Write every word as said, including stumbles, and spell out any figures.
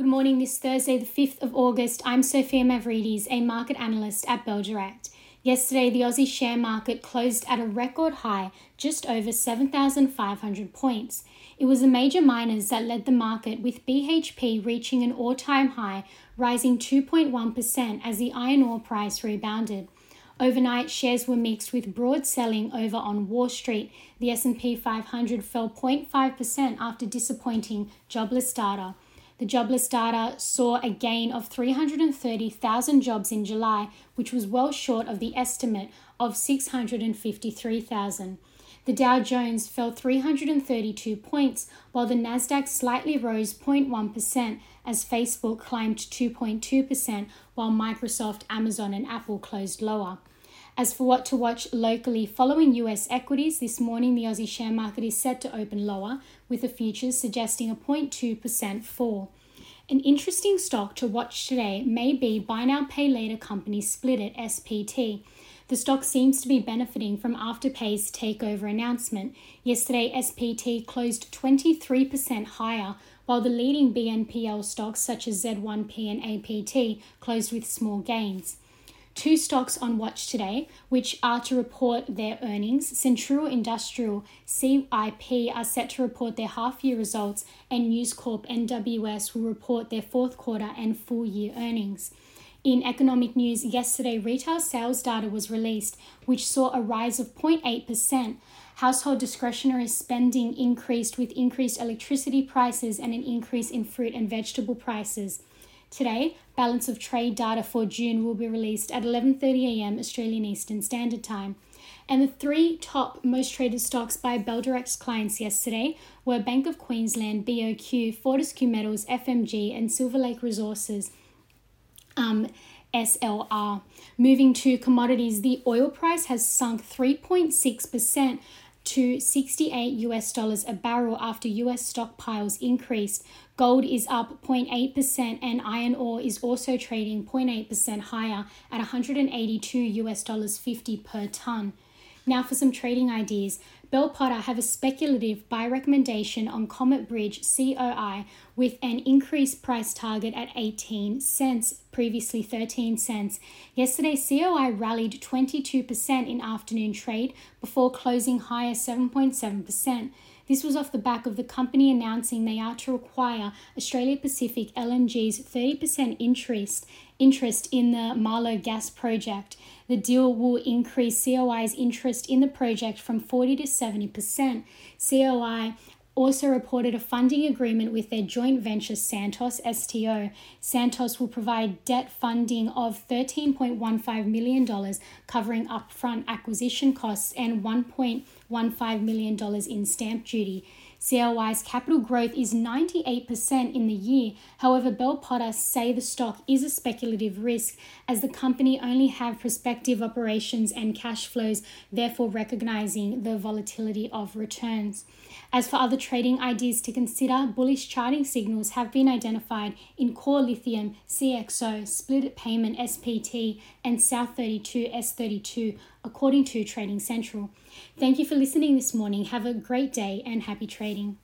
Good morning, this Thursday, the fifth of August. I'm Sophia Mavridis, a market analyst at Bell Direct. Yesterday, the Aussie share market closed at a record high, just over seven thousand five hundred points. It was the major miners that led the market, with B H P reaching an all-time high, rising two point one percent as the iron ore price rebounded. Overnight, shares were mixed with broad selling over on Wall Street. The S and P five hundred fell zero point five percent after disappointing jobless data. The jobless data saw a gain of three hundred thirty thousand jobs in July, which was well short of the estimate of six hundred fifty-three thousand. The Dow Jones fell three hundred thirty-two points, while the Nasdaq slightly rose zero point one percent as Facebook climbed two point two percent, while Microsoft, Amazon and Apple closed lower. As for what to watch locally, following U S equities, this morning the Aussie share market is set to open lower, with the futures suggesting a zero point two percent fall. An interesting stock to watch today may be buy now pay later company Splitit S P T. The stock seems to be benefiting from Afterpay's takeover announcement. Yesterday, S P T closed twenty-three percent higher, while the leading B N P L stocks such as Z one P and A P T closed with small gains. Two stocks on watch today, which are to report their earnings. Centuria Industrial, C I P, are set to report their half-year results, and News Corp and W S will report their fourth quarter and full-year earnings. In economic news, yesterday retail sales data was released, which saw a rise of zero point eight percent. Household discretionary spending increased with increased electricity prices and an increase in fruit and vegetable prices. Today, balance of trade data for June will be released at eleven thirty a.m. Australian Eastern Standard Time. And the three top most traded stocks by Bell Direct's clients yesterday were Bank of Queensland, B O Q, Fortescue Metals, F M G and Silver Lake Resources, um, S L R. Moving to commodities, the oil price has sunk three point six percent to sixty-eight US dollars a barrel after U S stockpiles increased. Gold is up zero point eight percent and iron ore is also trading zero point eight percent higher at one hundred eighty-two US dollars fifty per ton. Now for some trading ideas. Bell Potter have a speculative buy recommendation on Comet Bridge C O I with an increased price target at eighteen cents, previously thirteen cents. Yesterday, C O I rallied twenty-two percent in afternoon trade before closing higher seven point seven percent. This was off the back of the company announcing they are to acquire Australia Pacific L N G's thirty percent interest interest in the Marlow gas project. The deal will increase C O I's interest in the project from forty to seventy percent. C O I also reported a funding agreement with their joint venture Santos, S T O. Santos will provide debt funding of thirteen point one five million dollars, covering upfront acquisition costs and one point one five million dollars in stamp duty. C L Y's capital growth is ninety-eight percent in the year. However, Bell Potter say the stock is a speculative risk as the company only have prospective operations and cash flows, therefore recognizing the volatility of returns. As for other trading ideas to consider, bullish charting signals have been identified in Core Lithium, C X O, Splitit Payment, S P T, and South thirty-two, S thirty-two, according to Trading Central. Thank you for listening this morning. Have a great day and happy trading.